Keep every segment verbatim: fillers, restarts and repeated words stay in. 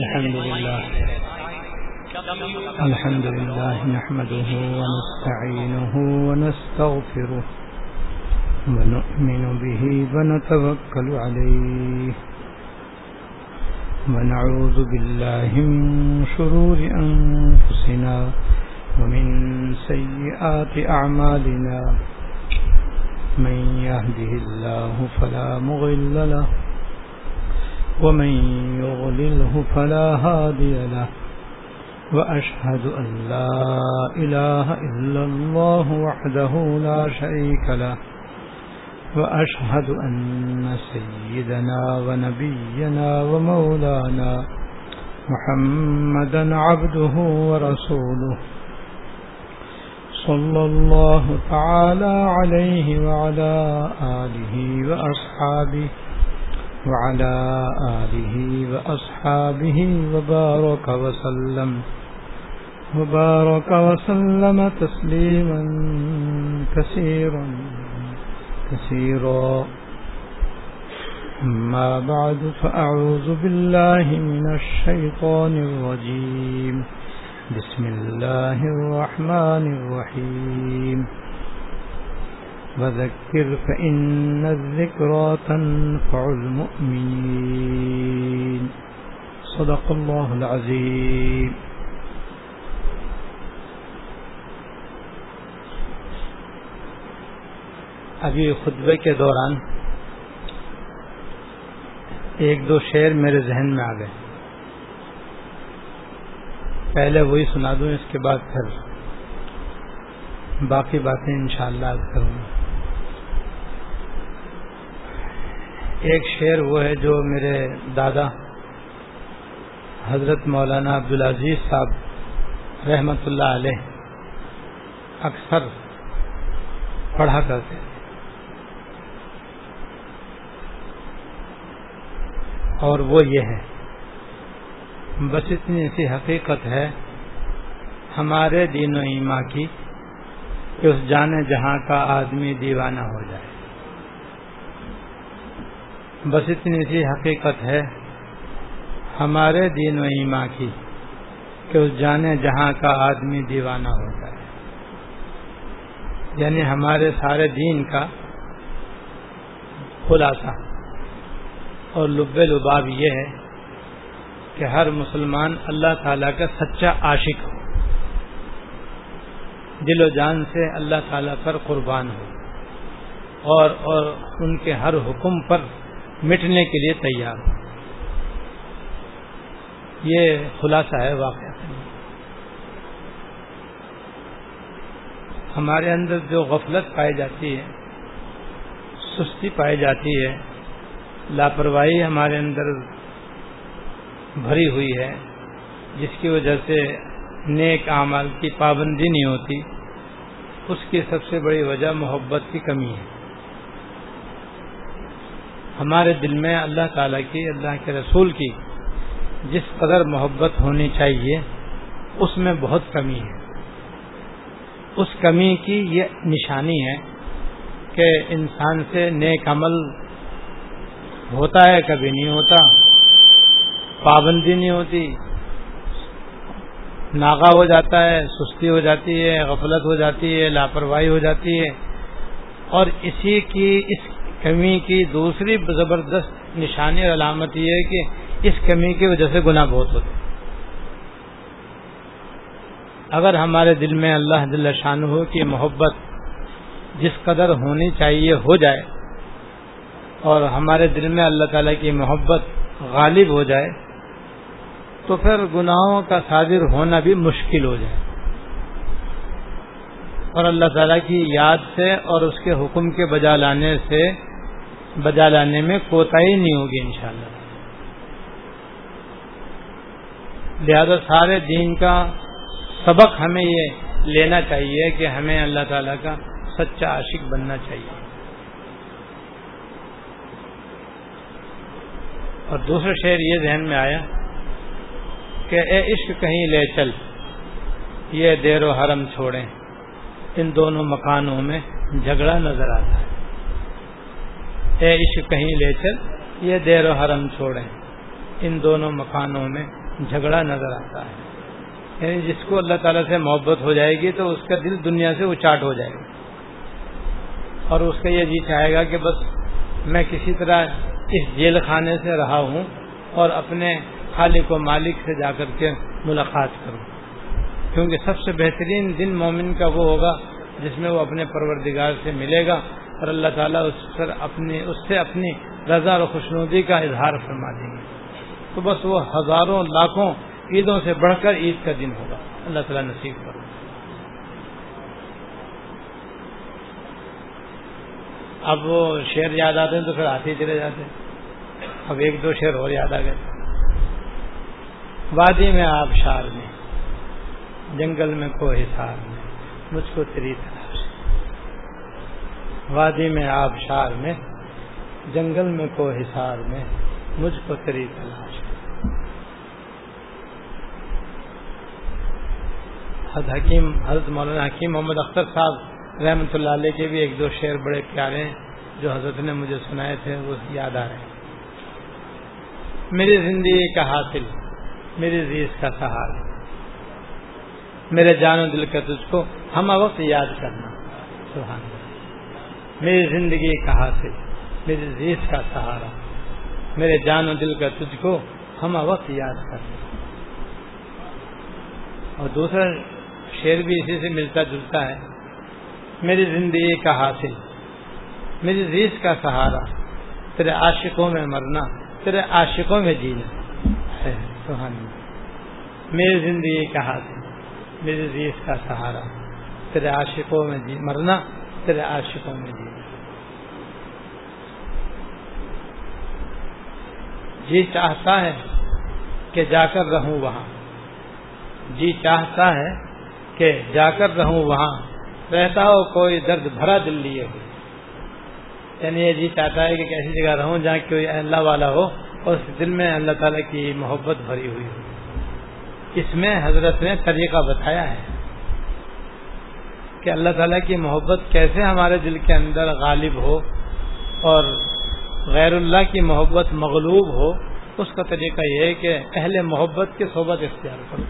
الحمد لله الحمد لله نحمده ونستعينه ونستغفره ونؤمن به ونتوكل عليه ونعوذ بالله من شرور أنفسنا ومن سيئات أعمالنا من يهده الله فلا مضل له ومن يضلله فلا هادي له وأشهد أن لا إله إلا الله وحده لا شريك له وأشهد أن سيدنا ونبينا ومولانا محمدا عبده ورسوله صلى الله تعالى عليه وعلى آله وأصحابه وعلى آله وأصحابه وبارك وسلم وبارك وسلم تسليما كثيرا كثيرا أما بعد فأعوذ بالله من الشيطان الرجيم بسم الله الرحمن الرحيم وذكر فإن الذكرى تنفع المؤمنين صدق الله العظيم. ابھی خطبے کے دوران ایک دو شعر میرے ذہن میں آ گئے، پہلے وہی سنا دوں، اس کے بعد پھر باقی باتیں انشاءاللہ عرض کروں گا. ایک شعر وہ ہے جو میرے دادا حضرت مولانا عبد العزیز صاحب رحمۃ اللہ علیہ اکثر پڑھا کرتے تھے، اور وہ یہ ہے، بس اتنی سی حقیقت ہے ہمارے دین و ایماں کی کہ اس جانے جہاں کا آدمی دیوانہ ہو جائے. بس اتنی سی حقیقت ہے ہمارے دین و ایمان کی کہ اس جانے جہاں کا آدمی دیوانہ ہو جائے، یعنی ہمارے سارے دین کا خلاصہ اور لب لباب یہ ہے کہ ہر مسلمان اللہ تعالیٰ کا سچا عاشق ہو، دل و جان سے اللہ تعالیٰ پر قربان ہو اور, اور ان کے ہر حکم پر مٹنے کے لیے تیار ہو. یہ خلاصہ ہے واقعہ. ہمارے اندر جو غفلت پائی جاتی ہے، سستی پائی جاتی ہے، لاپرواہی ہمارے اندر بھری ہوئی ہے، جس کی وجہ سے نیک اعمال کی پابندی نہیں ہوتی، اس کی سب سے بڑی وجہ محبت کی کمی ہے. ہمارے دل میں اللہ تعالیٰ کی، اللہ کے رسول کی جس قدر محبت ہونی چاہیے، اس میں بہت کمی ہے. اس کمی کی یہ نشانی ہے کہ انسان سے نیک عمل ہوتا ہے، کبھی نہیں ہوتا، پابندی نہیں ہوتی، ناغا ہو جاتا ہے، سستی ہو جاتی ہے، غفلت ہو جاتی ہے، لاپرواہی ہو جاتی ہے. اور اسی کی اس کمی کی دوسری زبردست نشانی اور علامت یہ ہے کہ اس کمی کی وجہ سے گناہ بہت ہوتے ہیں. اگر ہمارے دل میں اللہ جل شانہ کی محبت جس قدر ہونی چاہیے ہو جائے، اور ہمارے دل میں اللہ تعالیٰ کی محبت غالب ہو جائے، تو پھر گناہوں کا صادر ہونا بھی مشکل ہو جائے. اور اللہ تعالیٰ کی یاد سے اور اس کے حکم کے بجا لانے سے بجا لانے میں کوتاہی نہیں ہوگی انشاءاللہ. لہذا سارے دین کا سبق ہمیں یہ لینا چاہیے کہ ہمیں اللہ تعالیٰ کا سچا عاشق بننا چاہیے. اور دوسرا شعر یہ ذہن میں آیا کہ اے عشق کہیں لے چل، یہ دیر و حرم چھوڑیں، ان دونوں مکانوں میں جھگڑا نظر آتا ہے. اے عشق کہیں لے چل، یہ دیر و حرم چھوڑیں، ان دونوں مکانوں میں جھگڑا نظر آتا ہے. یعنی جس کو اللہ تعالیٰ سے محبت ہو جائے گی تو اس کا دل دنیا سے اچاٹ ہو جائے گا اور اس کا یہ جی چاہے گا کہ بس میں کسی طرح اس جیل خانے سے رہا ہوں اور اپنے خالق و مالک سے جا کر کے ملاقات کروں. کیونکہ سب سے بہترین دن مومن کا وہ ہوگا جس میں وہ اپنے پروردگار سے ملے گا اور اللہ تعالیٰ اس پر اپنے اس سے اپنی رضا اور خوشنودی کا اظہار فرما دیں گے. تو بس وہ ہزاروں لاکھوں عیدوں سے بڑھ کر عید کا دن ہوگا. اللہ تعالیٰ نصیب کرو. اب وہ شعر یاد آتے ہیں تو پھر آتے ہی چلے جاتے ہیں. اب ایک دو شعر اور یاد آ گئے. وادی میں آبشار میں، جنگل میں کوہ حصار میں، مجھ کو تیری تلاش. وادی میں آبشار میں، جنگل میں کوہ حصار میں، مجھ کو تیری تلاش. حضرت حکیم حضرت مولانا حکیم محمد اختر صاحب رحمۃ اللہ علیہ کے بھی ایک دو شعر بڑے پیارے ہیں جو حضرت نے مجھے سنائے تھے، وہ یاد آ رہے ہیں. میری زندگی کا حاصل، میری ریس کا سہارا، میرے جان و دل کا تجھ کو ہم وقت یاد کرنا. سبحان اللہ. میری زندگی کا حاصل، میری ریس کا سہارا، میرے جان و دل کا تجھ کو ہم وقت یاد کرنا. اور دوسرا شعر بھی اسی سے ملتا جلتا ہے. میری زندگی کا حاصل، میری ریس کا سہارا، تیرے عاشقوں میں مرنا، تیرے عاشقوں میں جینا. سبحان اللہ. میری زندگی کا حاصل، میری ریس کا سہارا، تیرے عاشقوں میں مرنا، تیرے عاشقوں میں جینا. جی چاہتا ہے کہ جا کر رہوں وہاں، جی چاہتا ہے کہ جا کر رہوں وہاں، رہتا ہو کوئی درد بھرا دل لیے. یعنی یہ جی چاہتا ہے کہ ایسی جگہ رہوں جہاں کوئی اللہ والا ہو اور اس دل میں اللہ تعالیٰ کی محبت بھری ہوئی ہو. اس میں حضرت نے طریقہ بتایا ہے کہ اللہ تعالیٰ کی محبت کیسے ہمارے دل کے اندر غالب ہو اور غیر اللہ کی محبت مغلوب ہو. اس کا طریقہ یہ ہے کہ اہل محبت کی صحبت اختیار کرو،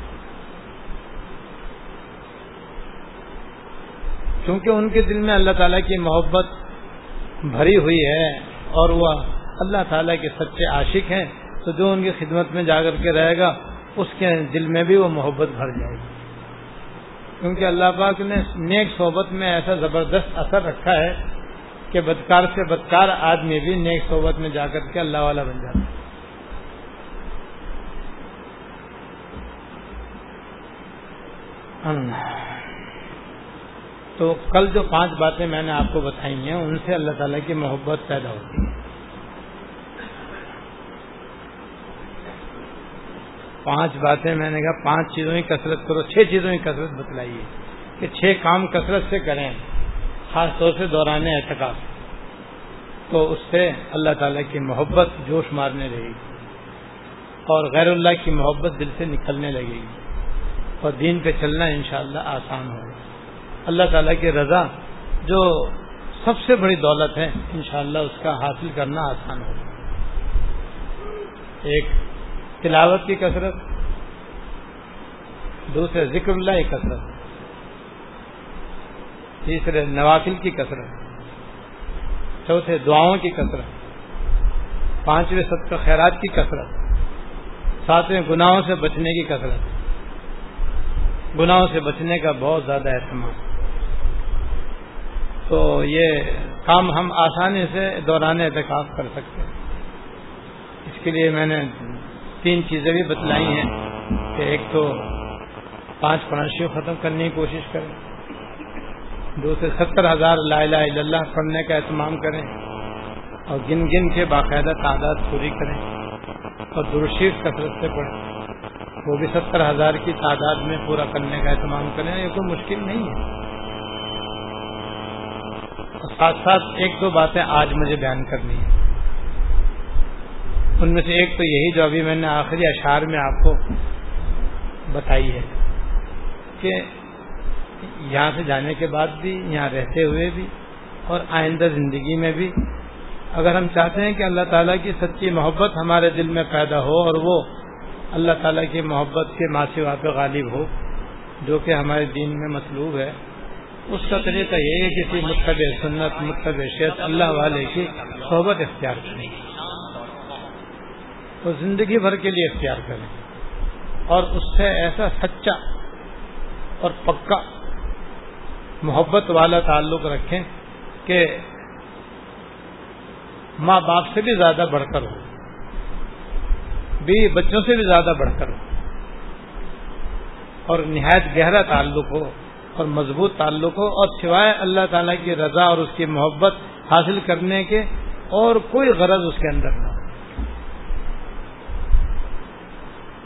کیونکہ ان کے دل میں اللہ تعالیٰ کی محبت بھری ہوئی ہے اور وہ اللہ تعالیٰ کے سچے عاشق ہیں. تو جو ان کی خدمت میں جا کر کے رہے گا اس کے دل میں بھی وہ محبت بھر جائے گی. کیونکہ اللہ پاک نے نیک صحبت میں ایسا زبردست اثر رکھا ہے کہ بدکار سے بدکار آدمی بھی نیک صحبت میں جا کر کے اللہ والا بن جاتا ہے. اللہ. تو کل جو پانچ باتیں میں نے آپ کو بتائی ہیں ان سے اللہ تعالیٰ کی محبت پیدا ہوتی ہے. پانچ باتیں میں نے کہا، پانچ چیزوں کی کثرت کرو. چھ چیزوں کی کثرت بتلائیے کہ چھ کام کثرت سے کریں، خاص طور سے دوران اعتکاف. تو اس سے اللہ تعالیٰ کی محبت جوش مارنے لگے گی اور غیر اللہ کی محبت دل سے نکلنے لگے گی اور دین پہ چلنا انشاءاللہ آسان ہوگا. اللہ تعالیٰ کی رضا جو سب سے بڑی دولت ہے، انشاءاللہ اس کا حاصل کرنا آسان ہوگا. ایک تلاوت کی کثرت، دوسرے ذکر اللہ کی کثرت، تیسرے نوافل کی کثرت، چوتھے دعاؤں کی کثرت، پانچویں صدقہ خیرات کی کثرت، ساتویں گناہوں سے بچنے کی کثرت. گناہوں سے بچنے کا بہت زیادہ اہتمام. تو یہ کام ہم آسانی سے دوران اعتکاف کر سکتے ہیں. اس کے لیے میں نے تین چیزیں بھی بتلائی ہیں کہ ایک تو پانچ فرائض ختم کرنے کی کوشش کریں، دوسرے ستر ہزار لا الہ الا اللہ پڑھنے کا اہتمام کریں اور گن گن کے باقاعدہ تعداد پوری کریں، اور درود شریف کثرت سے پڑھیں، وہ بھی ستر ہزار کی تعداد میں پورا کرنے کا اہتمام کریں. یہ کوئی مشکل نہیں ہے. ساتھ ساتھ ایک دو باتیں آج مجھے بیان کرنی ہیں. ان میں سے ایک تو یہی جو ابھی میں نے آخری اشعار میں آپ کو بتائی ہے کہ یہاں سے جانے کے بعد بھی، یہاں رہتے ہوئے بھی، اور آئندہ زندگی میں بھی اگر ہم چاہتے ہیں کہ اللہ تعالیٰ کی سچی محبت ہمارے دل میں پیدا ہو اور وہ اللہ تعالیٰ کی محبت کے ماسوا پہ غالب ہو جو کہ ہمارے دین میں مطلوب ہے. اس کا طریقہ یہ ہے کسی متبع سنت متبع شیخ اللہ والے کی صحبت اختیار کریں اور زندگی بھر کے لیے اختیار کریں, اور اس سے ایسا سچا اور پکا محبت والا تعلق رکھیں کہ ماں باپ سے بھی زیادہ بڑھ کر ہو, بھی بچوں سے بھی زیادہ بڑھ کر ہو, اور نہایت گہرا تعلق ہو اور مضبوط تعلق ہو, اور سوائے اللہ تعالیٰ کی رضا اور اس کی محبت حاصل کرنے کے اور کوئی غرض اس کے اندر نہ ہو.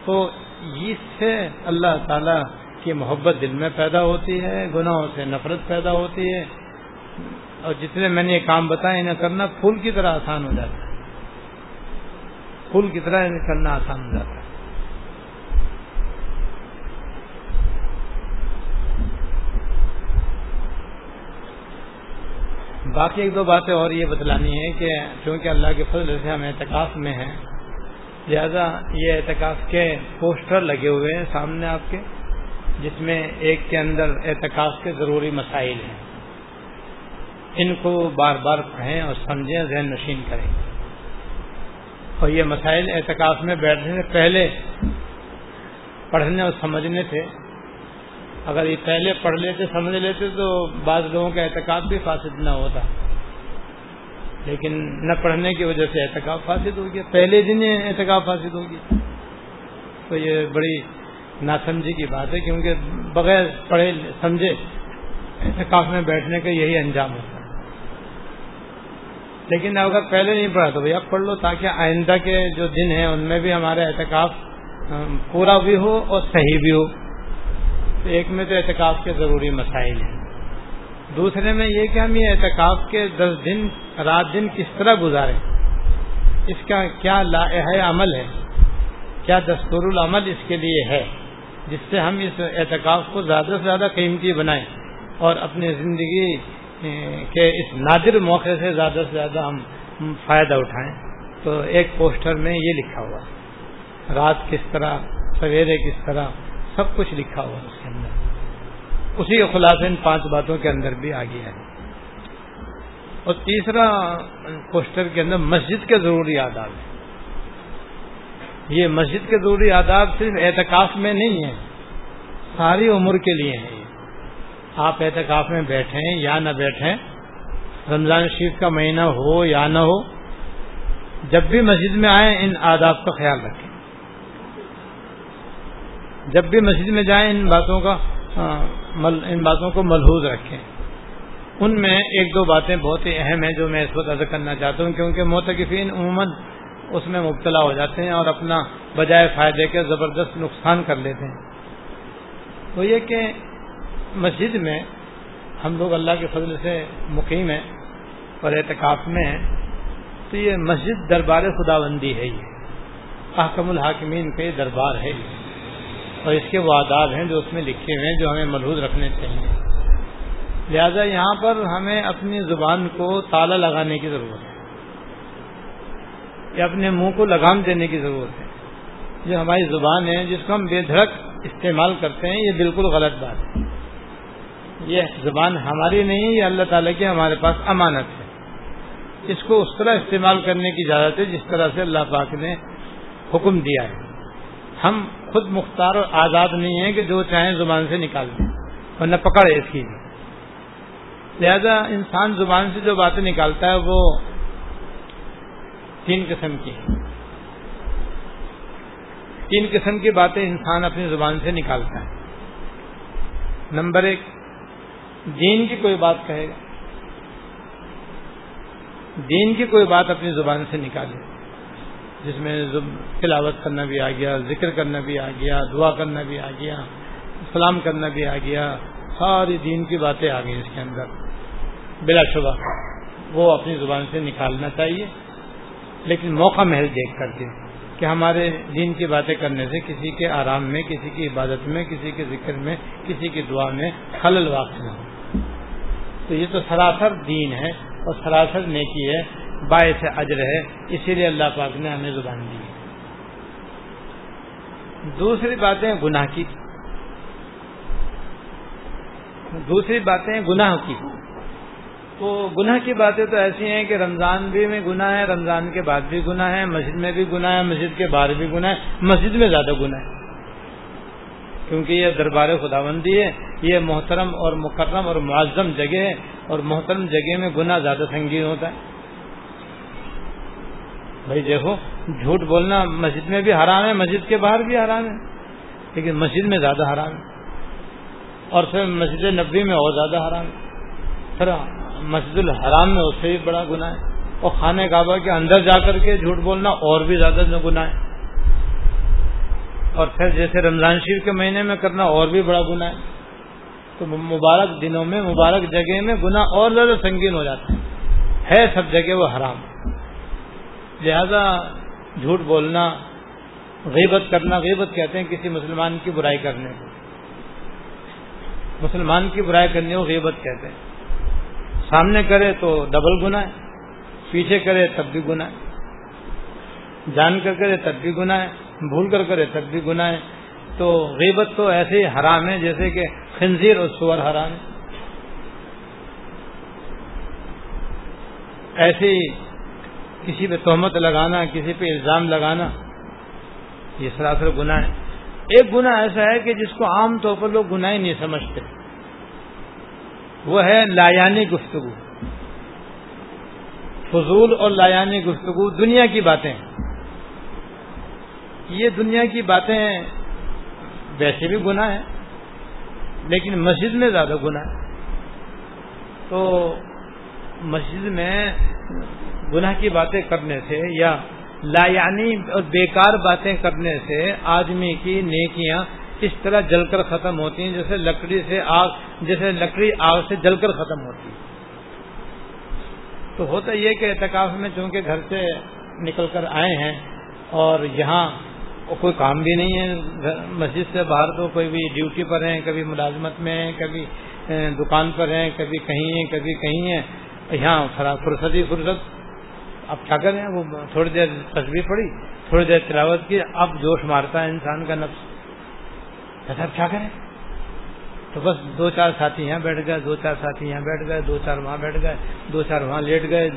تو اس سے اللہ تعالیٰ کی محبت دل میں پیدا ہوتی ہے, گناہوں سے نفرت پیدا ہوتی ہے, اور جتنے میں نے یہ کام بتایا انہیں کرنا پھول کی طرح آسان ہو جاتا ہے, پھول کی طرح انہیں کرنا آسان ہو جاتا ہے. باقی ایک دو باتیں اور یہ بتلانی ہے کہ چونکہ اللہ کے فضل سے ہم اعتکاف میں ہیں, لہذا یہ اعتکاف کے پوسٹر لگے ہوئے ہیں سامنے آپ کے, جس میں ایک کے اندر اعتکاف کے ضروری مسائل ہیں. ان کو بار بار پڑھیں اور سمجھیں, ذہن نشین کریں, اور یہ مسائل اعتکاف میں بیٹھنے سے پہلے پڑھنے اور سمجھنے تھے. اگر یہ پہلے پڑھ لیتے سمجھ لیتے تو بعض لوگوں کا اعتکاف بھی فاسد نہ ہوتا, لیکن نہ پڑھنے کی وجہ سے اعتکاف فاسد ہو گیا, پہلے دن اعتکاف فاسد ہو گیا. تو یہ بڑی ناسمجھی کی بات ہے, کیونکہ بغیر پڑھے سمجھے اعتکاف میں بیٹھنے کا یہی انجام ہوتا ہے. لیکن اگر پہلے نہیں پڑھا تو بھائی آپ پڑھ لو, تاکہ آئندہ کے جو دن ہیں ان میں بھی ہمارا اعتکاف پورا بھی ہو اور صحیح بھی ہو. تو ایک میں تو اعتکاف کے ضروری مسائل ہیں, دوسرے میں یہ کہ ہم یہ اعتکاف کے دس دن رات دن کس طرح گزاریں, اس کا کیا لائحہ عمل ہے, کیا دستور العمل اس کے لیے ہے, جس سے ہم اس اعتکاف کو زیادہ سے زیادہ قیمتی بنائیں اور اپنی زندگی کے اس نادر موقع سے زیادہ سے زیادہ ہم فائدہ اٹھائیں. تو ایک پوسٹر میں یہ لکھا ہوا ہے, رات کس طرح سویرے کس طرح, سب کچھ لکھا ہوا اس کے اندر. اسی خلاصے ان پانچ باتوں کے اندر بھی آ گیا ہے. اور تیسرا پوسٹر کے اندر مسجد کے ضروری آداب ہیں. یہ مسجد کے ضروری آداب صرف اعتکاف میں نہیں ہیں, ساری عمر کے لیے ہیں. آپ اعتکاف میں بیٹھیں یا نہ بیٹھیں, رمضان شریف کا مہینہ ہو یا نہ ہو, جب بھی مسجد میں آئیں ان آداب کا خیال رکھیں. جب بھی مسجد میں جائیں ان باتوں کا ان باتوں کو ملحوظ رکھیں. ان میں ایک دو باتیں بہت ہی اہم ہیں جو میں اس وقت ذکر کرنا چاہتا ہوں, کیونکہ معتکفین عموماً اس میں مبتلا ہو جاتے ہیں اور اپنا بجائے فائدے کے زبردست نقصان کر لیتے ہیں. تو یہ کہ مسجد میں ہم لوگ اللہ کے فضل سے مقیم ہیں اور اعتکاف میں ہیں, تو یہ مسجد دربار خداوندی ہے, یہ احکم الحاکمین کے دربار ہے, اور اس کے وہ آداب ہیں جو اس میں لکھے ہوئے ہیں جو ہمیں ملحوظ رکھنے چاہیے. لہذا یہاں پر ہمیں اپنی زبان کو تالا لگانے کی ضرورت ہے, یا اپنے منہ کو لگام دینے کی ضرورت ہے. جو ہماری زبان ہے جس کو ہم بے دھڑک استعمال کرتے ہیں, یہ بالکل غلط بات ہے. یہ زبان ہماری نہیں ہے, یہ اللہ تعالیٰ کی ہمارے پاس امانت ہے. اس کو اس طرح استعمال کرنے کی اجازت ہے جس طرح سے اللہ پاک نے حکم دیا ہے. ہم خود مختار اور آزاد نہیں ہیں کہ جو چاہیں زبان سے نکال دیں, ورنہ پکڑ ہے اس کی. لہذا انسان زبان سے جو باتیں نکالتا ہے وہ تین قسم کی ہیں. تین قسم کی باتیں انسان اپنی زبان سے نکالتا ہے. نمبر ایک, دین کی کوئی بات کہے گا, دین کی کوئی بات اپنی زبان سے نکالے, جس میں تلاوت کرنا بھی آ گیا, ذکر کرنا بھی آ گیا, دعا کرنا بھی آ گیا, سلام کرنا بھی آ گیا, ساری دین کی باتیں آ گئی اس کے اندر. بلا شبہ وہ اپنی زبان سے نکالنا چاہیے, لیکن موقع محل دیکھ کر کے کہ ہمارے دین کی باتیں کرنے سے کسی کے آرام میں, کسی کی عبادت میں, کسی کے ذکر میں, کسی کی دعا میں خلل واقع نہ ہو. تو یہ تو سراسر دین ہے اور سراسر نیکی ہے, باعث اجر ہے, اسی لیے اللہ پاک نے ہمیں زبان دی ہے. دوسری باتیں گناہ کی دوسری باتیں گناہ کی تو گناہ کی باتیں تو ایسی ہیں کہ رمضان بھی میں گناہ ہے, رمضان کے بعد بھی گناہ ہے, مسجد میں بھی گناہ ہے, مسجد کے باہر بھی گناہ ہے, مسجد میں زیادہ گناہ ہے کیونکہ یہ دربار خداوندی ہے, یہ محترم اور مکرم اور معظم جگہ ہے اور محترم جگہ میں گناہ زیادہ سنگین ہوتا ہے. بھائی دیکھو جھوٹ بولنا مسجد میں بھی حرام ہے, مسجد کے باہر بھی حرام ہے, لیکن مسجد میں زیادہ حرام ہے اور پھر مسجد نبوی میں اور زیادہ حرام ہے, پھر مسجد الحرام میں اس سے بھی بڑا گناہ ہے, اور خانہ کعبہ کے اندر جا کر کے جھوٹ بولنا اور بھی زیادہ گناہ ہے, اور پھر جیسے رمضان شریف کے مہینے میں کرنا اور بھی بڑا گناہ ہے. تو مبارک دنوں میں مبارک جگہ میں گناہ اور زیادہ سنگین ہو جاتا ہے, ہے سب جگہ وہ حرام. لہذا جھوٹ بولنا, غیبت کرنا, غیبت کہتے ہیں کسی مسلمان کی برائی کرنے کو, مسلمان کی برائی کرنے کو غیبت کہتے ہیں. سامنے کرے تو ڈبل گناہ ہے, پیچھے کرے تب بھی گناہ ہے, جان کر کرے تب بھی گناہ ہے, بھول کر کرے تب بھی گناہ ہے. تو غیبت تو ایسے ہی حرام ہے جیسے کہ خنزیر اور سور حرام ہے, ایسے ہی کسی پہ تہمت لگانا, کسی پہ الزام لگانا یہ سراسر گناہ ہے. ایک گناہ ایسا ہے کہ جس کو عام طور پر لوگ گناہ ہی نہیں سمجھتے, وہ ہے لایانی گفتگو, فضول اور لایانی گفتگو, دنیا کی باتیں. یہ دنیا کی باتیں ویسے بھی گناہ ہے لیکن مسجد میں زیادہ گناہ ہے. تو مسجد میں گناہ کی باتیں کرنے سے یا لایعنی اور بیکار باتیں کرنے سے آدمی کی نیکیاں اس طرح جل کر ختم ہوتی ہیں جیسے لکڑی سے آگ جیسے لکڑی آگ سے جل کر ختم ہوتی ہے. تو ہوتا یہ کہ اعتکاف میں چونکہ گھر سے نکل کر آئے ہیں اور یہاں کوئی کام بھی نہیں ہے, مسجد سے باہر تو کوئی بھی ڈیوٹی پر ہیں, کبھی ملازمت میں ہیں, کبھی دکان پر ہیں, کبھی کہیں ہیں کبھی کہیں ہیں, یہاں فرصت ہی فرصت. اب کیا کریں, وہ تھوڑی دیر تسبیح پڑی, تھوڑی دیر تلاوت کی, اب جوش مارتا ہے انسان کا نفس. اب کیا کریں, تو بس دو چار ساتھی یہاں بیٹھ گئے, دو چار ساتھی یہاں بیٹھ گئے, دو چار وہاں بیٹھ گئے, دو چار وہاں لیٹ گئے,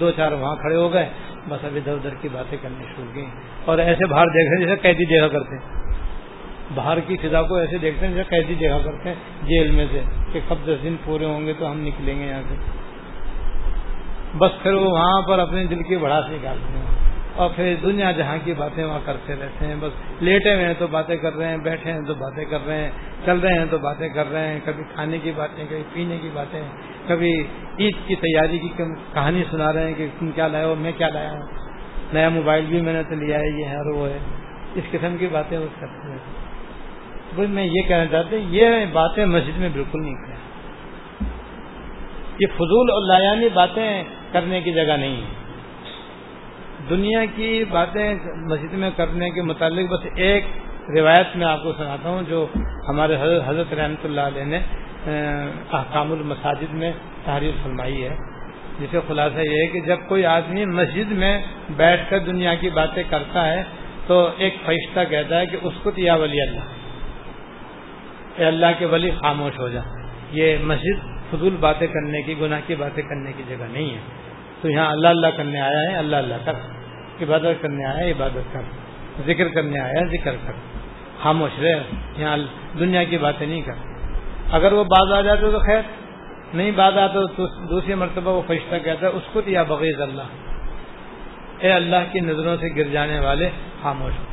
دو چار وہاں کھڑے ہو گئے, بس اب ادھر ادھر کی باتیں کرنی شروع کی. اور ایسے باہر دیکھ رہے جیسے قیدی دیکھا کرتے ہیں, باہر کی فضا کو ایسے دیکھتے ہیں جیسے قیدی دیکھا کرتے ہیں جیل میں سے کہ کب دس دن پورے ہوں گے تو ہم نکلیں گے یہاں سے. بس پھر وہ وہاں پر اپنے دل کی بڑھاس نکالتے ہیں اور پھر دنیا جہاں کی باتیں وہاں کرتے رہتے ہیں. بس لیٹے ہوئے ہیں تو باتیں کر رہے ہیں, بیٹھے ہیں تو باتیں کر رہے ہیں, چل رہے ہیں تو باتیں کر رہے ہیں, کبھی کھانے کی باتیں, کبھی پینے کی باتیں, کبھی عید کی تیاری کی کہانی سنا رہے ہیں کہ تم کیا لائے ہو, میں کیا لایا ہوں, نیا موبائل بھی میں نے تو لیا ہے, یہ ہے اور وہ ہے, اس قسم کی باتیں وہ کرتے ہیں. بھائی میں یہ کہنا چاہتا ہوں یہ باتیں مسجد میں بالکل نہیں کریں. یہ فضول اور لایانی باتیں کرنے کی جگہ نہیں ہے. دنیا کی باتیں مسجد میں کرنے کے متعلق بس ایک روایت میں آپ کو سناتا ہوں جو ہمارے حضرت رحمتہ اللہ علیہ نے احکام المساجد میں تحریر فرمائی ہے, جسے خلاصہ یہ ہے کہ جب کوئی آدمی مسجد میں بیٹھ کر دنیا کی باتیں کرتا ہے تو ایک فرشتہ کہتا ہے کہ اس کو یا ولی اللہ, اے اللہ کے ولی خاموش ہو جا, یہ مسجد فضول باتیں کرنے کی, گناہ کی باتیں کرنے کی جگہ نہیں ہے. تو یہاں اللہ اللہ کرنے آیا ہے اللہ اللہ کر, عبادت کرنے آیا ہے عبادت کر, ذکر کرنے آیا ہے ذکر کر, خاموش رہ, یہاں دنیا کی باتیں نہیں کر. اگر وہ باز آ جاتے تو خیر, نہیں باز آتا تو دوسری مرتبہ وہ فرشتہ کہتا ہے اس کو یا بغیر اللہ, اے اللہ کی نظروں سے گر جانے والے خاموش ہو.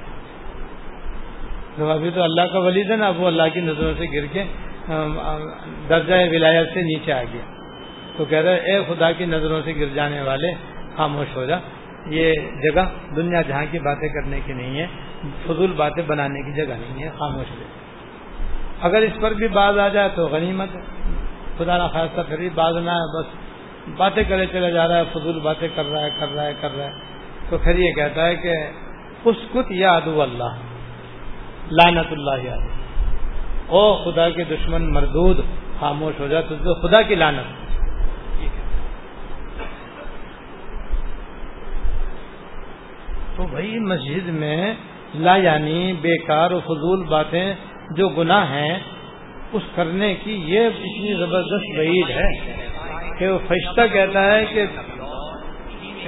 تو ابھی تو اللہ کا ولی تھا نا, وہ اللہ کی نظروں سے گر کے درجہ ولایت سے نیچے آ گیا. تو کہہ رہا ہے اے خدا کی نظروں سے گر جانے والے خاموش ہو جا, یہ جگہ دنیا جہاں کی باتیں کرنے کی نہیں ہے, فضول باتیں بنانے کی جگہ نہیں ہے, خاموش ہو. اگر اس پر بھی باز آ جائے تو غنیمت, خدا نخواستہ پھر بھی باز نہ ہے, بس باتیں کرے چلا جا رہا ہے, فضول باتیں کر رہا ہے کر رہا ہے کر رہا ہے, تو پھر یہ کہتا ہے کہ اسکت یا عدو اللہ لعنت اللہ علیہ, او خدا کے دشمن مردود خاموش ہو جا, تجھ کو خدا کی لعنت. تو بھائی مسجد میں لا یعنی بیکار و فضول باتیں جو گناہ ہیں اس کرنے کی یہ اتنی زبردست وعید ہے کہ وہ فرشتہ کہتا ہے کہ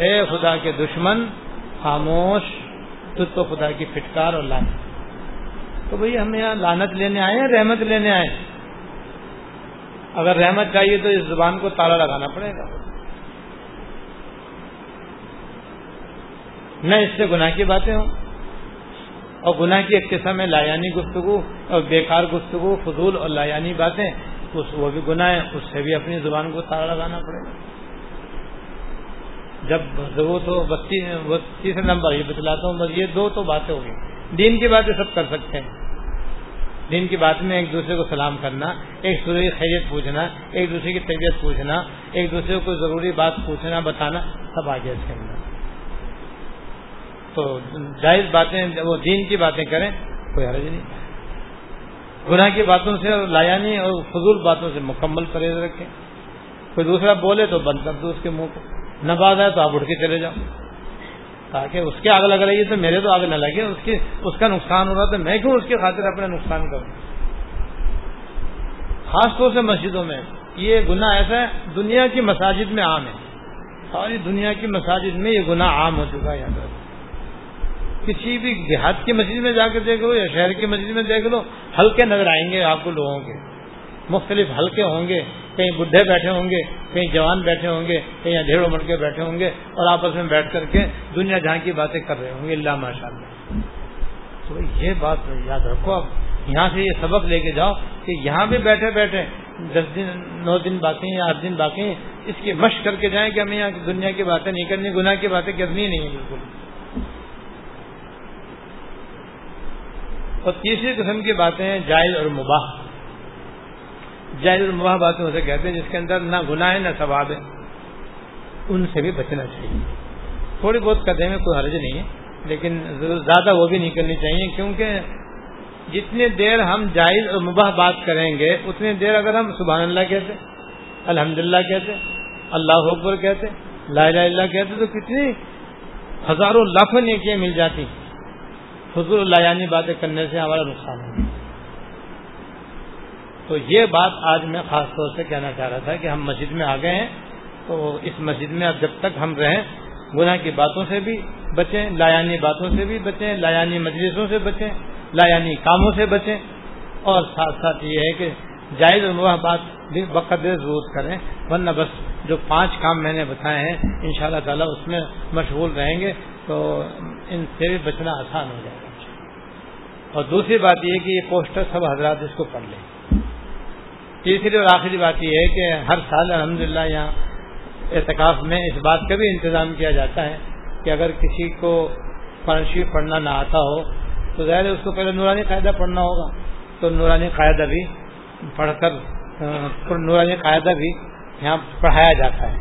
اے خدا کے دشمن خاموش، تجھ تو خدا کی پھٹکار اور لعنت۔ تو بھئی ہم یہاں لعنت لینے آئے ہیں رحمت لینے آئے ہیں؟ اگر رحمت چاہیے تو اس زبان کو تالا لگانا پڑے گا، نہ اس سے گناہ کی باتیں ہوں، اور گناہ کی ایک قسم ہے لایانی گفتگو اور بیکار گفتگو، فضول اور لایانی باتیں، وہ بھی گناہ ہے، اس سے بھی اپنی زبان کو تالا لگانا پڑے گا۔ جب ضرورت ہو بتیس نمبر یہ بتلاتا ہوں، بس یہ دو تو باتیں ہو گئی، دین کی باتیں سب کر سکتے ہیں۔ دین کی بات میں ایک دوسرے کو سلام کرنا، ایک دوسرے کی خیریت پوچھنا، ایک دوسرے کی طبیعت پوچھنا، ایک دوسرے کو ضروری بات پوچھنا بتانا، سب آگے اس کے اندر تو جائز باتیں، وہ دین کی باتیں کریں، کوئی حرج نہیں۔ گناہ کی باتوں سے اور لایانی اور فضول باتوں سے مکمل پرہیز رکھیں۔ کوئی دوسرا بولے تو بند کر دو اس کے منہ کو، نہ بات آئے تو آپ اٹھ کے چلے جاؤ، تاکہ اس کے آگ لگ رہی ہے تو میرے تو آگ نہ لگے، اس کی اس کا نقصان ہو رہا تو میں کیوں اس کی خاطر اپنا نقصان کروں۔ خاص طور سے مسجدوں میں یہ گناہ ایسا ہے، دنیا کی مساجد میں عام ہے، ساری دنیا کی مساجد میں یہ گناہ عام ہو چکا ہے۔ یہاں کسی بھی دیہات کی مسجد میں جا کے دیکھ لو یا شہر کی مسجد میں دیکھ لو، ہلکے نظر آئیں گے آپ کو لوگوں کے، مختلف ہلکے ہوں گے، کہیں بڈھے بیٹھے ہوں گے، کہیں جوان بیٹھے ہوں گے، کہیں اندھیڑ عمر کے بیٹھے ہوں گے، اور آپس میں بیٹھ کر کے دنیا جہاں کی باتیں کر رہے ہوں گے، اللہ ماشاء اللہ۔ تو یہ بات یاد رکھو، آپ یہاں سے یہ سبق لے کے جاؤ کہ یہاں بھی بیٹھے بیٹھے دس دن نو دن باقی ہیں، آٹھ دن باقی ہیں، اس کی مشق کر کے جائیں کہ ہمیں یہاں دنیا کی باتیں نہیں کرنی، گناہ کی باتیں کرنی نہیں ہے بالکل۔ اور تیسری قسم کی باتیں ہیں جائز اور مباح۔ جائز المباح باتیں اسے کہتے ہیں جس کے اندر نہ گناہ ہے نہ ثواب ہے، ان سے بھی بچنا چاہیے۔ تھوڑی بہت کرنے میں کوئی حرج نہیں ہے، لیکن زیادہ وہ بھی نہیں کرنی چاہیے، کیونکہ جتنے دیر ہم جائز اور مباح بات کریں گے اتنے دیر اگر ہم سبحان اللہ کہتے، الحمدللہ کہتے، اللہ اکبر کہتے، لا الہ الا اللہ کہتے تو کتنی ہزاروں لاکھوں نیکیاں مل جاتی۔ فضول اللہ یعنی باتیں کرنے سے ہمارا نقصان ہوگا۔ تو یہ بات آج میں خاص طور سے کہنا چاہ رہا تھا کہ ہم مسجد میں آ گئے ہیں تو اس مسجد میں اب جب تک ہم رہیں گناہ کی باتوں سے بھی بچیں، لایانی باتوں سے بھی بچیں، لایانی مجلسوں سے بچیں، لایانی کاموں سے بچیں، اور ساتھ ساتھ یہ ہے کہ جائز اور مباح بات بھی بقدر ضرورت کریں، ورنہ بس جو پانچ کام میں نے بتائے ہیں انشاءاللہ تعالی اس میں مشغول رہیں گے تو ان سے بھی بچنا آسان ہو جائے گا۔ اور دوسری بات یہ کہ یہ پوسٹر سب حضرات اس کو پڑھ لیں۔ تیسری اور آخری بات یہ ہے کہ ہر سال الحمدللہ یہاں اعتکاف میں اس بات کا بھی انتظام کیا جاتا ہے کہ اگر کسی کو قرآن شریف پڑھنا نہ آتا ہو تو ظاہر ہے اس کو پہلے نورانی قاعدہ پڑھنا ہوگا، تو نورانی قاعدہ بھی پڑھ کر نورانی قاعدہ بھی یہاں پڑھایا جاتا ہے۔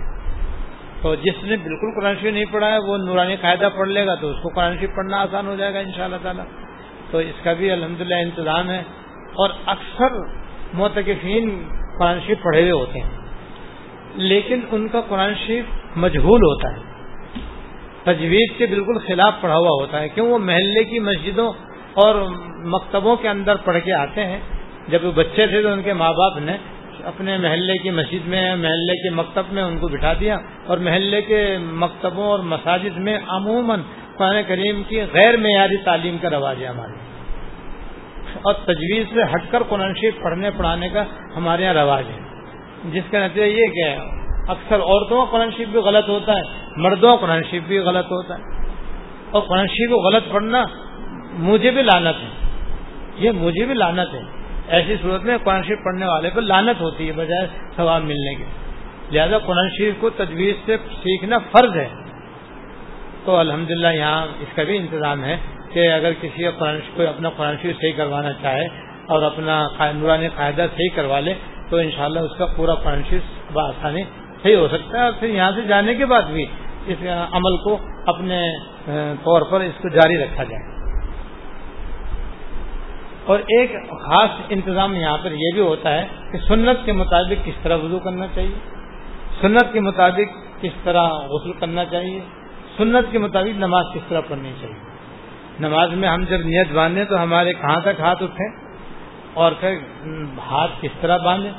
تو جس نے بالکل قرآن شریف نہیں پڑھا ہے وہ نورانی قاعدہ پڑھ لے گا تو اس کو قرآن شریف پڑھنا آسان ہو جائے گا انشاءاللہ تعالی۔ تو اس کا بھی الحمدللہ انتظام ہے، اور اکثر معتکفین قرآن شریف پڑھے ہوئے ہوتے ہیں لیکن ان کا قرآن شریف مجہول ہوتا ہے، تجوید کے بالکل خلاف پڑھا ہوا ہوتا ہے، کیوں وہ محلے کی مسجدوں اور مکتبوں کے اندر پڑھ کے آتے ہیں۔ جب وہ بچے تھے تو ان کے ماں باپ نے اپنے محلے کی مسجد میں، محلے کے مکتب میں ان کو بٹھا دیا، اور محلے کے مکتبوں اور مساجد میں عموماً قرآن کریم کی غیر معیاری تعلیم کا رواج ہے ہمارے، اور تجویز سے ہٹ کر قرآن شریف پڑھنے پڑھانے کا ہمارے یہاں رواج ہے، جس کا نتیجہ یہ کہ اکثر عورتوں کا قرآن شریف بھی غلط ہوتا ہے، مردوں کا قرآن شریف بھی غلط ہوتا ہے، اور قرآن شریف کو غلط پڑھنا مجھے بھی لعنت ہے، یہ مجھے بھی لعنت ہے۔ ایسی صورت میں قرآن شریف پڑھنے والے پر لعنت ہوتی ہے بجائے ثواب ملنے کے، لہذا قرآن شریف کو تجویز سے سیکھنا فرض ہے۔ تو الحمدللہ یہاں اس کا بھی انتظام ہے کہ اگر کسی کوئی اپنا قرآن شریف صحیح کروانا چاہے اور اپنا نورانی قاعدہ صحیح کروا لے تو انشاءاللہ اس کا پورا قرآن شریف بآسانی صحیح ہو سکتا ہے، اور پھر یہاں سے جانے کے بعد بھی اس عمل کو اپنے طور پر اس کو جاری رکھا جائے۔ اور ایک خاص انتظام یہاں پر یہ بھی ہوتا ہے کہ سنت کے مطابق کس طرح وضو کرنا چاہیے، سنت کے مطابق کس طرح غسل کرنا چاہیے، سنت کے مطابق نماز کس طرح پڑھنی چاہیے۔ نماز میں ہم جب نیت باندھیں تو ہمارے کہاں تک ہاتھ اٹھیں اور پھر ہاتھ کس طرح باندھیں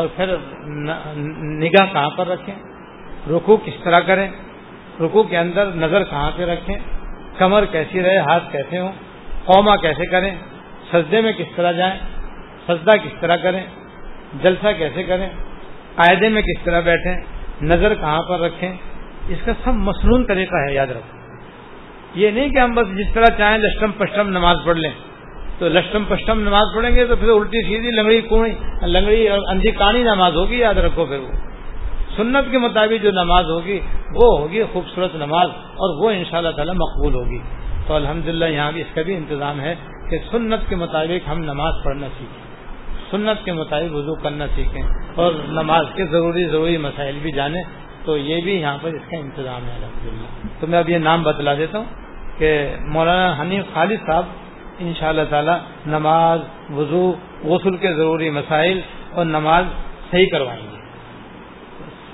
اور پھر نگاہ کہاں پر رکھیں, رکوع کس طرح کریں, رکوع کے اندر نظر کہاں پہ رکھیں, کمر کیسی رہے, ہاتھ کیسے ہوں, قوما کیسے کریں, سجدے میں کس طرح جائیں, سجدہ کس طرح کریں, جلسہ کیسے کریں, قاعدے میں کس طرح بیٹھیں, نظر کہاں پر رکھیں. اس کا سب مسنون طریقہ ہے, یاد رکھیں. یہ نہیں کہ ہم بس جس طرح چاہیں لشٹم پشٹم نماز پڑھ لیں. تو لشٹم پشٹم نماز پڑھیں گے تو پھر الٹی سیدھی لنگڑی کوئی لنگڑی اور اندھی کانی نماز ہوگی, یاد رکھو. پھر وہ سنت کے مطابق جو نماز ہوگی وہ ہوگی خوبصورت نماز, اور وہ انشاءاللہ تعالی مقبول ہوگی. تو الحمدللہ یہاں بھی اس کا بھی انتظام ہے کہ سنت کے مطابق ہم نماز پڑھنا سیکھیں, سنت کے مطابق وضو کرنا سیکھیں, اور نماز کے ضروری ضروری مسائل بھی جانیں. تو یہ بھی یہاں پر اس کا انتظام ہے الحمدللہ. تو میں اب یہ نام بتلا دیتا ہوں کہ مولانا حنیف خالد صاحب انشاءاللہ تعالی نماز, وضو, غسل کے ضروری مسائل اور نماز صحیح کروائیں گے.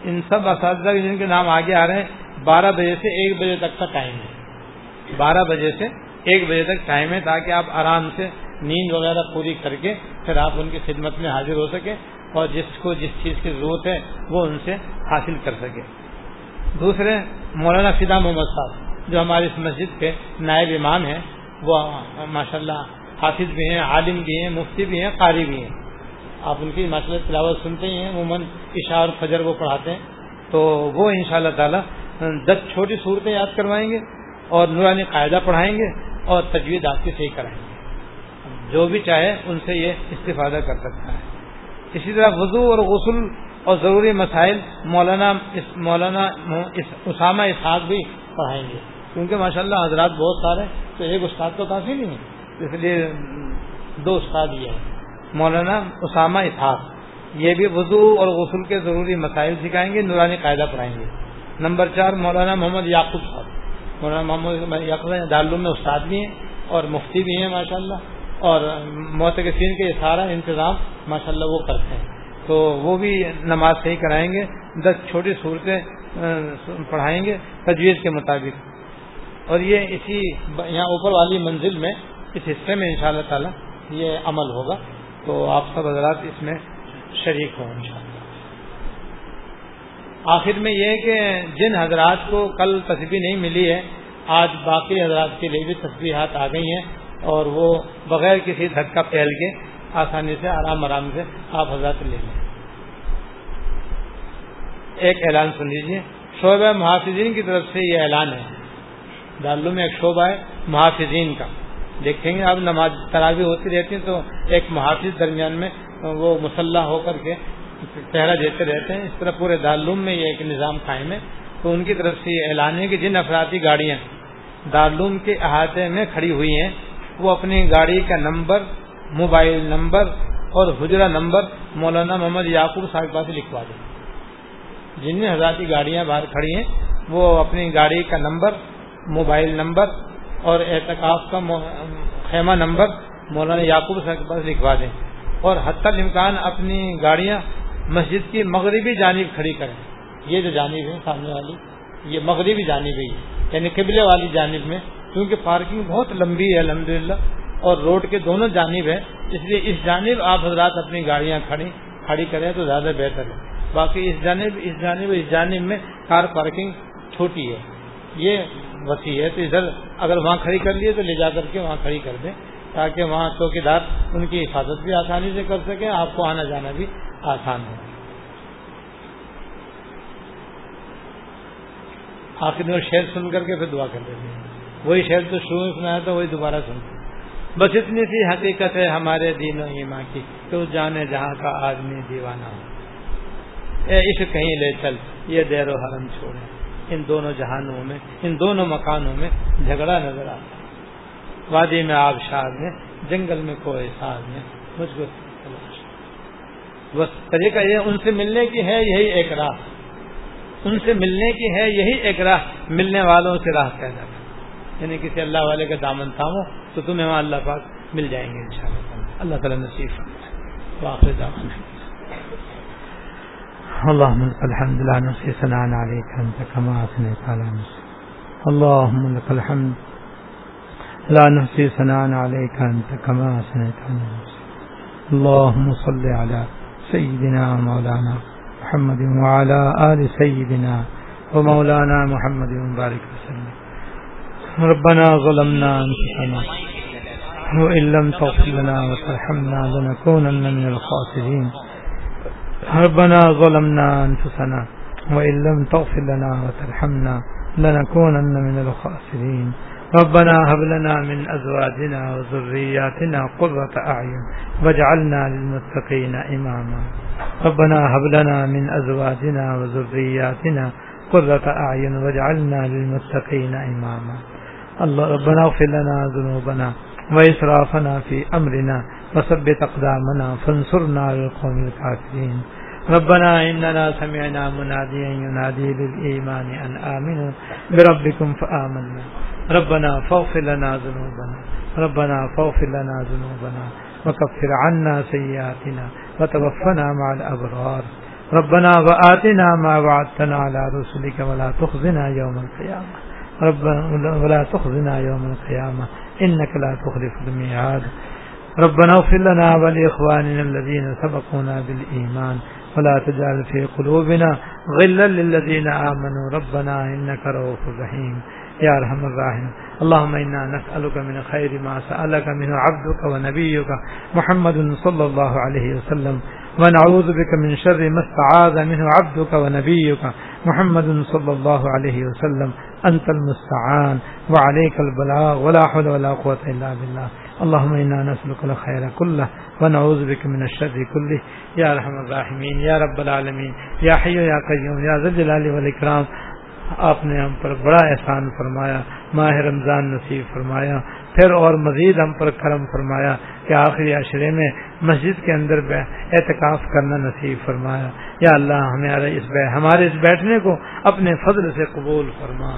ان سب اساتذہ جن کے نام آگے آ رہے ہیں بارہ بجے سے ایک بجے تک کا ٹائم ہے, بارہ بجے سے ایک بجے تک ٹائم ہے, تاکہ آپ آرام سے نیند وغیرہ پوری کر کے پھر آپ ان کی خدمت میں حاضر ہو سکیں اور جس کو جس چیز کی ضرورت ہے وہ ان سے حاصل کر سکے. دوسرے مولانا فدا محمد صاحب جو ہماری اس مسجد کے نائب امام ہیں, وہ ماشاءاللہ حافظ بھی ہیں, عالم بھی ہیں, مفتی بھی ہیں, قاری بھی ہیں. آپ ان کی ماشاءاللہ تلاوت سنتے ہی ہیں, عموماً عشاء اور فجر وہ پڑھاتے ہیں. تو وہ انشاءاللہ تعالی دس چھوٹی صورتیں یاد کروائیں گے اور نورانی قاعدہ پڑھائیں گے اور تجوید آپ کی صحیح کرائیں گے. جو بھی چاہے ان سے یہ استفادہ کر سکتا ہے. اسی طرح وضو اور غسل اور ضروری مسائل مولانا اس مولانا اسامہ اسحاق بھی پڑھائیں گے, کیونکہ ماشاءاللہ حضرات بہت سارے تو ایک استاد تو کافی نہیں ہے, اس لیے دو استاد یہ ہیں. مولانا اسامہ اسحاق یہ بھی وضو اور غسل کے ضروری مسائل سکھائیں گے, نورانی قاعدہ پڑھائیں گے. نمبر چار مولانا محمد یعقوب صاحب, مولانا محمد یعقوب دارال علوم میں استاد بھی ہیں اور مفتی بھی ہیں ماشاءاللہ, اور معتکفین کے سارا انتظام ماشاءاللہ وہ کرتے ہیں. تو وہ بھی نماز صحیح کرائیں گے, دس چھوٹی صورتیں پڑھائیں گے تجویز کے مطابق, اور یہ اسی یہاں اوپر والی منزل میں اس حصے میں انشاءاللہ تعالی یہ عمل ہوگا. تو آپ سب حضرات اس میں شریک ہوں انشاءاللہ. آخر میں یہ ہے کہ جن حضرات کو کل تسبیح نہیں ملی ہے, آج باقی حضرات کے لیے بھی تسبیحات آ گئی ہیں, اور وہ بغیر کسی دھکا پھیل کے آسانی سے آرام آرام سے آپ حضرات لے لیں. ایک اعلان سن لیجیے, شعبہ محافظین کی طرف سے یہ اعلان ہے. دارالعلوم میں ایک شعبہ ہے محافظین کا. دیکھیں گے اب نماز تراویح ہوتی رہتی ہیں تو ایک محافظ درمیان میں وہ مسلح ہو کر کے پہرا دیتے رہتے ہیں. اس طرح پورے دارالعلوم میں یہ ایک نظام قائم ہے. تو ان کی طرف سے یہ اعلان ہے کہ جن افرادی گاڑیاں دارالعلوم کے احاطے میں کھڑی ہوئی ہیں وہ اپنی گاڑی کا نمبر, موبائل نمبر اور حجرہ نمبر مولانا محمد یعقوب صاحب پاس لکھوا دیں. جن میں حضرات کی گاڑیاں باہر کھڑی ہیں وہ اپنی گاڑی کا نمبر, موبائل نمبر اور اعتکاف کا خیمہ نمبر مولانا یعقوب صاحب کے پاس لکھوا دیں, اور حتی الامکان اپنی گاڑیاں مسجد کی مغربی جانب کھڑی کریں. یہ جو جانب ہے سامنے والی, یہ مغربی جانب ہے, یعنی قبلے والی جانب میں, کیونکہ پارکنگ بہت لمبی ہے الحمدللہ اور روڈ کے دونوں جانب ہے, اس لیے اس جانب آپ حضرات اپنی گاڑیاں کھڑی کھڑی کریں تو زیادہ بہتر ہے. باقی اس جانب اس جانب اس جانب میں کار پارکنگ چھوٹی ہے, یہ وسیع ہے, تو ادھر اگر وہاں کھڑی کر لیے تو لے جا کر کے وہاں کھڑی کر دیں, تاکہ وہاں چوکیدار ان کی حفاظت بھی آسانی سے کر سکیں, آپ کو آنا جانا بھی آسان ہو. آخر میں شعر سن کر کے پھر دعا کر دیتے ہیں. وہی شعر تو شروع میں سنایا تھا, وہی دوبارہ سنتے. بس اتنی سی حقیقت ہے ہمارے دین و ایماں کی, تو جانے جہاں کا آدمی دیوانہ ہو. اے عشق کہیں لے چل یہ دیر و حرم چھوڑے, ان دونوں جہانوں میں ان دونوں مکانوں میں جھگڑا نظر آتا ہے. وادی میں آبشار میں, جنگل میں کوئی ساز میں مجھ کو تلاش. بس طریقہ یہ ان سے ملنے کی ہے یہی ایک راہ, ان سے ملنے کی ہے یہی ایک راہ, ملنے والوں سے راہ پیدا کر, یعنی کسی اللہ والے کا دامن تھامو تو تمہیں وہاں اللہ پاک مل جائیں گے انشاءاللہ. اللہ تعالیٰ نصیب فرمائے. واخر دعوانا اللہم الحمد للہ نحمدہ و ثناء علیک انت کما اثنیت علی نفسک, اللہم لک الحمد لا نحصي ثناء عليك انت كما اثنيت على نفسك اللهم صل على سيدنا مولانا محمد وعلى آل سيدنا ومولانا محمد وبارك وسلم. ربنا ظلمنا انفسنا وإن لم تغفر لنا وترحمنا لنكونن من الخاسرين. ربنا ظلمنا انفسنا وإن لم تغفر لنا وترحمنا لنكونن من الخاسرين. ربنا هب لنا من أزواجنا وذرياتنا قرة أعين واجعلنا للمتقين إماما. ربنا هب لنا من أزواجنا وذرياتنا قرة أعين واجعلنا للمتقين إماما. الله ربنا اغفر لنا ذنوبنا وإسرافنا في أمرنا وثبت أقدامنا فانصرنا على القوم الكافرين. ربنا إننا سمعنا مناديا ينادي للإيمان أن آمنوا بربكم فآمنا. ربنا فاغفر لنا ذنوبنا ربنا فاغفر لنا ذنوبنا وكفر عنا سيئاتنا وتوفنا مع الأبرار. ربنا وآتنا ما وعدتنا على رسلك ولا تخزنا يوم القيامة ربنا ولا تخزنا يوم القيامة إنك لا تخلف الميعاد. ربنا اغفر لنا ولإخواننا الذين سبقونا بالإيمان ولا تجعل في قلوبنا غلا للذين آمنوا ربنا إنك رؤوف رحيم. يا ارحم الراحمين اللهم انا نسالك من خير ما سالك منه عبدك ونبيك محمد صلى الله عليه وسلم ونعوذ بك من شر ما استعاذ منه عبدك ونبيك محمد صلى الله عليه وسلم. انت المستعان وعليك البلاغ ولا حول ولا قوه الا بالله. اللهم انا نسالك الخير كله ونعوذ بك من الشر كله. يا ارحم الراحمين يا رب العالمين يا حي يا قيوم يا ذا الجلال والاكرام. آپ نے ہم پر بڑا احسان فرمایا، ماہ رمضان نصیب فرمایا، پھر اور مزید ہم پر کرم فرمایا کہ آخری عشرے میں مسجد کے اندر اعتکاف کرنا نصیب فرمایا. یا اللہ ہمارے اس ہمارے اس بیٹھنے کو اپنے فضل سے قبول فرما.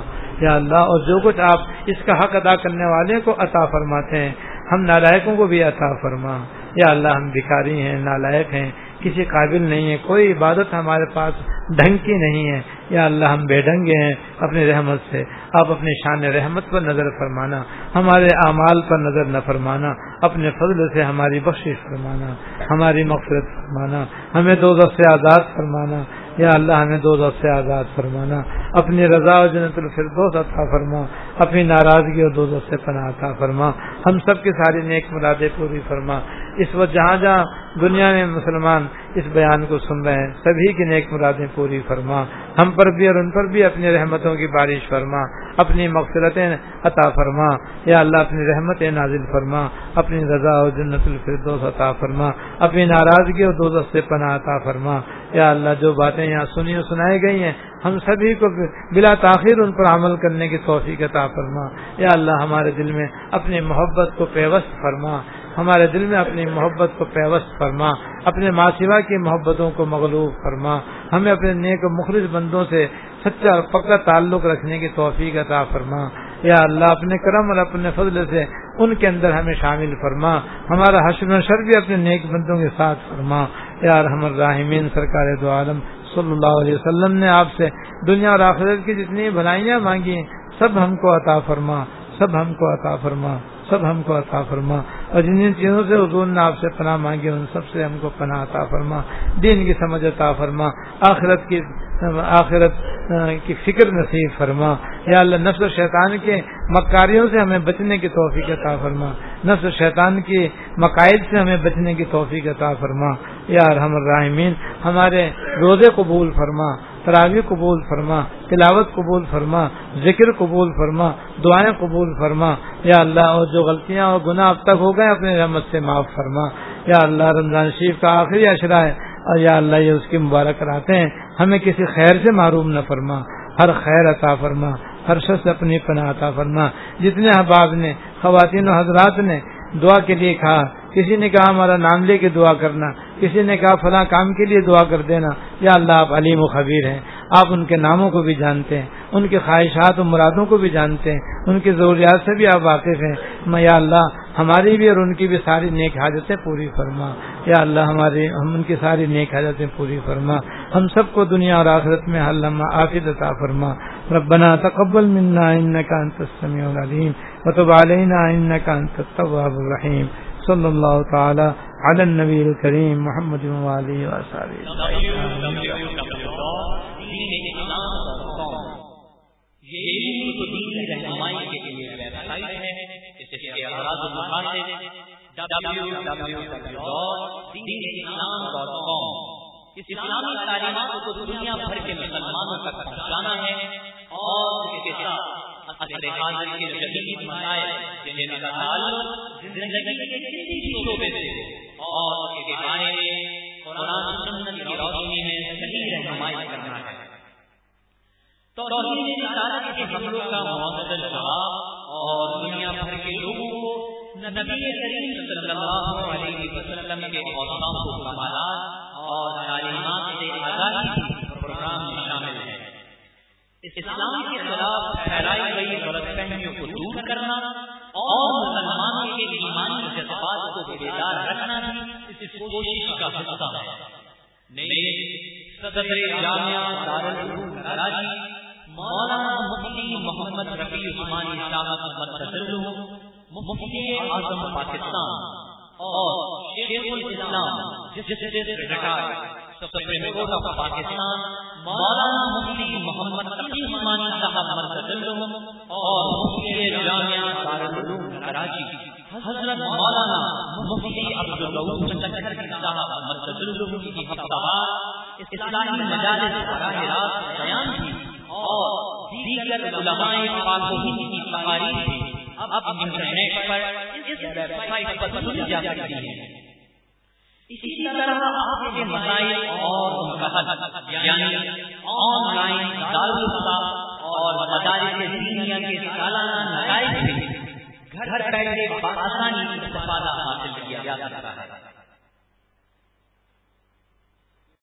یا اللہ اور جو کچھ آپ اس کا حق ادا کرنے والے کو عطا فرماتے ہیں ہم نالائقوں کو بھی عطا فرما. یا اللہ ہم بھکاری ہیں، نالائق ہیں، کسی قابل نہیں ہے، کوئی عبادت ہمارے پاس ڈھنگ کی نہیں ہے. یا اللہ ہم بے ڈھنگے ہیں، اپنے رحمت سے آپ اپنے شان رحمت پر نظر فرمانا، ہمارے اعمال پر نظر نہ فرمانا، اپنے فضل سے ہماری بخشش فرمانا، ہماری مغفرت فرمانا، ہمیں دوزخ سے آزاد فرمانا. یا اللہ ہمیں دوزخ سے آزاد فرمانا، اپنی رضا و جنت الفردوس عطا فرما، اپنی ناراضگی اور دوزخ سے پناہ عطا فرما، ہم سب کی ساری نیک مرادیں پوری فرما. اس وقت جہاں جہاں دنیا میں مسلمان اس بیان کو سن رہے ہیں سبھی کی نیک مرادیں پوری فرما، ہم پر بھی اور ان پر بھی اپنی رحمتوں کی بارش فرما، اپنی مغفرتیں عطا فرما. یا اللہ اپنی رحمتیں نازل فرما، اپنی رضا اور جنت الفردوس عطا فرما، اپنی ناراضگی اور دوزخ سے پناہ عطا فرما. یا اللہ جو باتیں یہاں سنی اور سنائی گئی ہیں ہم سبھی کو بلا تاخیر ان پر عمل کرنے کی توفیق عطا فرما. یا اللہ ہمارے دل میں اپنی محبت کو پیوست فرما، ہمارے دل میں اپنی محبت کو پیوست فرما، اپنے ما سوا کی محبتوں کو مغلوب فرما، ہمیں اپنے نیک و مخلص بندوں سے سچا اور پکا تعلق رکھنے کی توفیق عطا فرما. یا اللہ اپنے کرم اور اپنے فضل سے ان کے اندر ہمیں شامل فرما، ہمارا حشر و نشر بھی اپنے نیک بندوں کے ساتھ فرما. یا ارحم الراحمین سرکار دو عالم صلی اللہ علیہ وسلم نے آپ سے دنیا اور آخرت کی جتنی بھلائیاں مانگی سب ہم کو عطا فرما، سب ہم کو عطا فرما، سب ہم کو عطا فرما. اور جن جن چیزوں سے حضور نے آپ سے پناہ مانگی ان سب سے ہم کو پناہ عطا فرما، دین کی سمجھ عطا فرما، آخرت کی آخرت کی فکر نصیب فرما. یا اللہ نفس و شیطان کے مکاریوں سے ہمیں بچنے کی توفیق عطا فرما، نفس و شیطان کے مقائد سے ہمیں بچنے کی توفیق عطا فرما. یا ارحم الراحمین ہمارے روزے قبول فرما، تراویح قبول فرما، تلاوت قبول فرما، ذکر قبول فرما، دعائیں قبول فرما. یا اللہ اور جو غلطیاں اور گناہ اب تک ہو گئے اپنے رحمت سے معاف فرما. یا اللہ رمضان شریف کا آخری عشرہ ہے اور یا اللہ یہ اس کی مبارک راتیں ہیں ہمیں کسی خیر سے محروم نہ فرما، ہر خیر عطا فرما، ہر شخص اپنی پناہ عطا فرما. جتنے احباب نے خواتین و حضرات نے دعا کے لیے کہا، کسی نے کہا ہمارا نام لے کے دعا کرنا، کسی نے کہا فلاں کام کے لیے دعا کر دینا. یا اللہ آپ علیم و خبیر ہیں، آپ ان کے ناموں کو بھی جانتے ہیں، ان کی خواہشات و مرادوں کو بھی جانتے ہیں، ان کی ضروریات سے بھی آپ واقف ہیں. یا اللہ ہماری بھی اور ان کی بھی ساری نیک حاجتیں پوری فرما. یا اللہ ہماری ہم ان کی ساری نیک حاجتیں پوری فرما، ہم سب کو دنیا اور آخرت میں ہر لمحہ عافیت عطا فرما. ربنا تقبل منا انك انت السميع العليم وتب علينا إنك أنت التواب الرحيم صلى الله تعالى على النبي الكريم محمد وآله وصحبه وسلم۔ اس اسلامی تعلیمات کو دنیا بھر کے مسلمانوں تک پہنچانا ہے اور اس کے ساتھ اثر حاضر کے جدید مسائل جن کا تعلق زندگی کے کسی بھی شعبے سے اور اس کے بارے میں قرآن سنت کی روشنی میں صحیح رہنمائی کرنا ہے۔ توحید رسالت کے حملوں کا معتدل جواب اور دنیا بھر کے لوگوں کو نبی کریم صلی اللہ علیہ وسلم کے اوصاف و کمالات اور تعلیمات سے آگاہی پروگرام میں شامل ہے۔ اسلام کے خلاف پھیلائی گئی غلط فہمیوں کو دور کرنا اور مسلمانوں کے ایمانی جذبات کو بیدار رکھنا اس کوشش کا حصہ ہے۔ نئے صدر جامعہ دارالعلوم کراچی مولانا مفتی محمد رفیع عثمانی صاحب مدرسہ مفتی اعظم پاکستان اور شیخ الاسلام جس پاکستان مولانا مفتی محمد رفیع عثمانی صاحب اور مفتی جامعہ دارالعلوم کراچی حضرت مولانا مفتی عبد العزیز صاحب مرکز کی ہفتہ وار اصلاحی مجالس براہ راست بیان کی اور دیگر علماء پاک و ہند کی تقاریر بھی اب انٹرنیٹ پر اس ویب سائٹ پر سنی جا سکتی ہے۔ اسی طرح آپ کے مسائل اور ان کا حل یعنی آن لائن دارالفتا اور مدارس دینیہ کے سالانہ نتائج سے گھر بیٹھے بآسانی استفادہ حاصل کیا جا سکتا ہے۔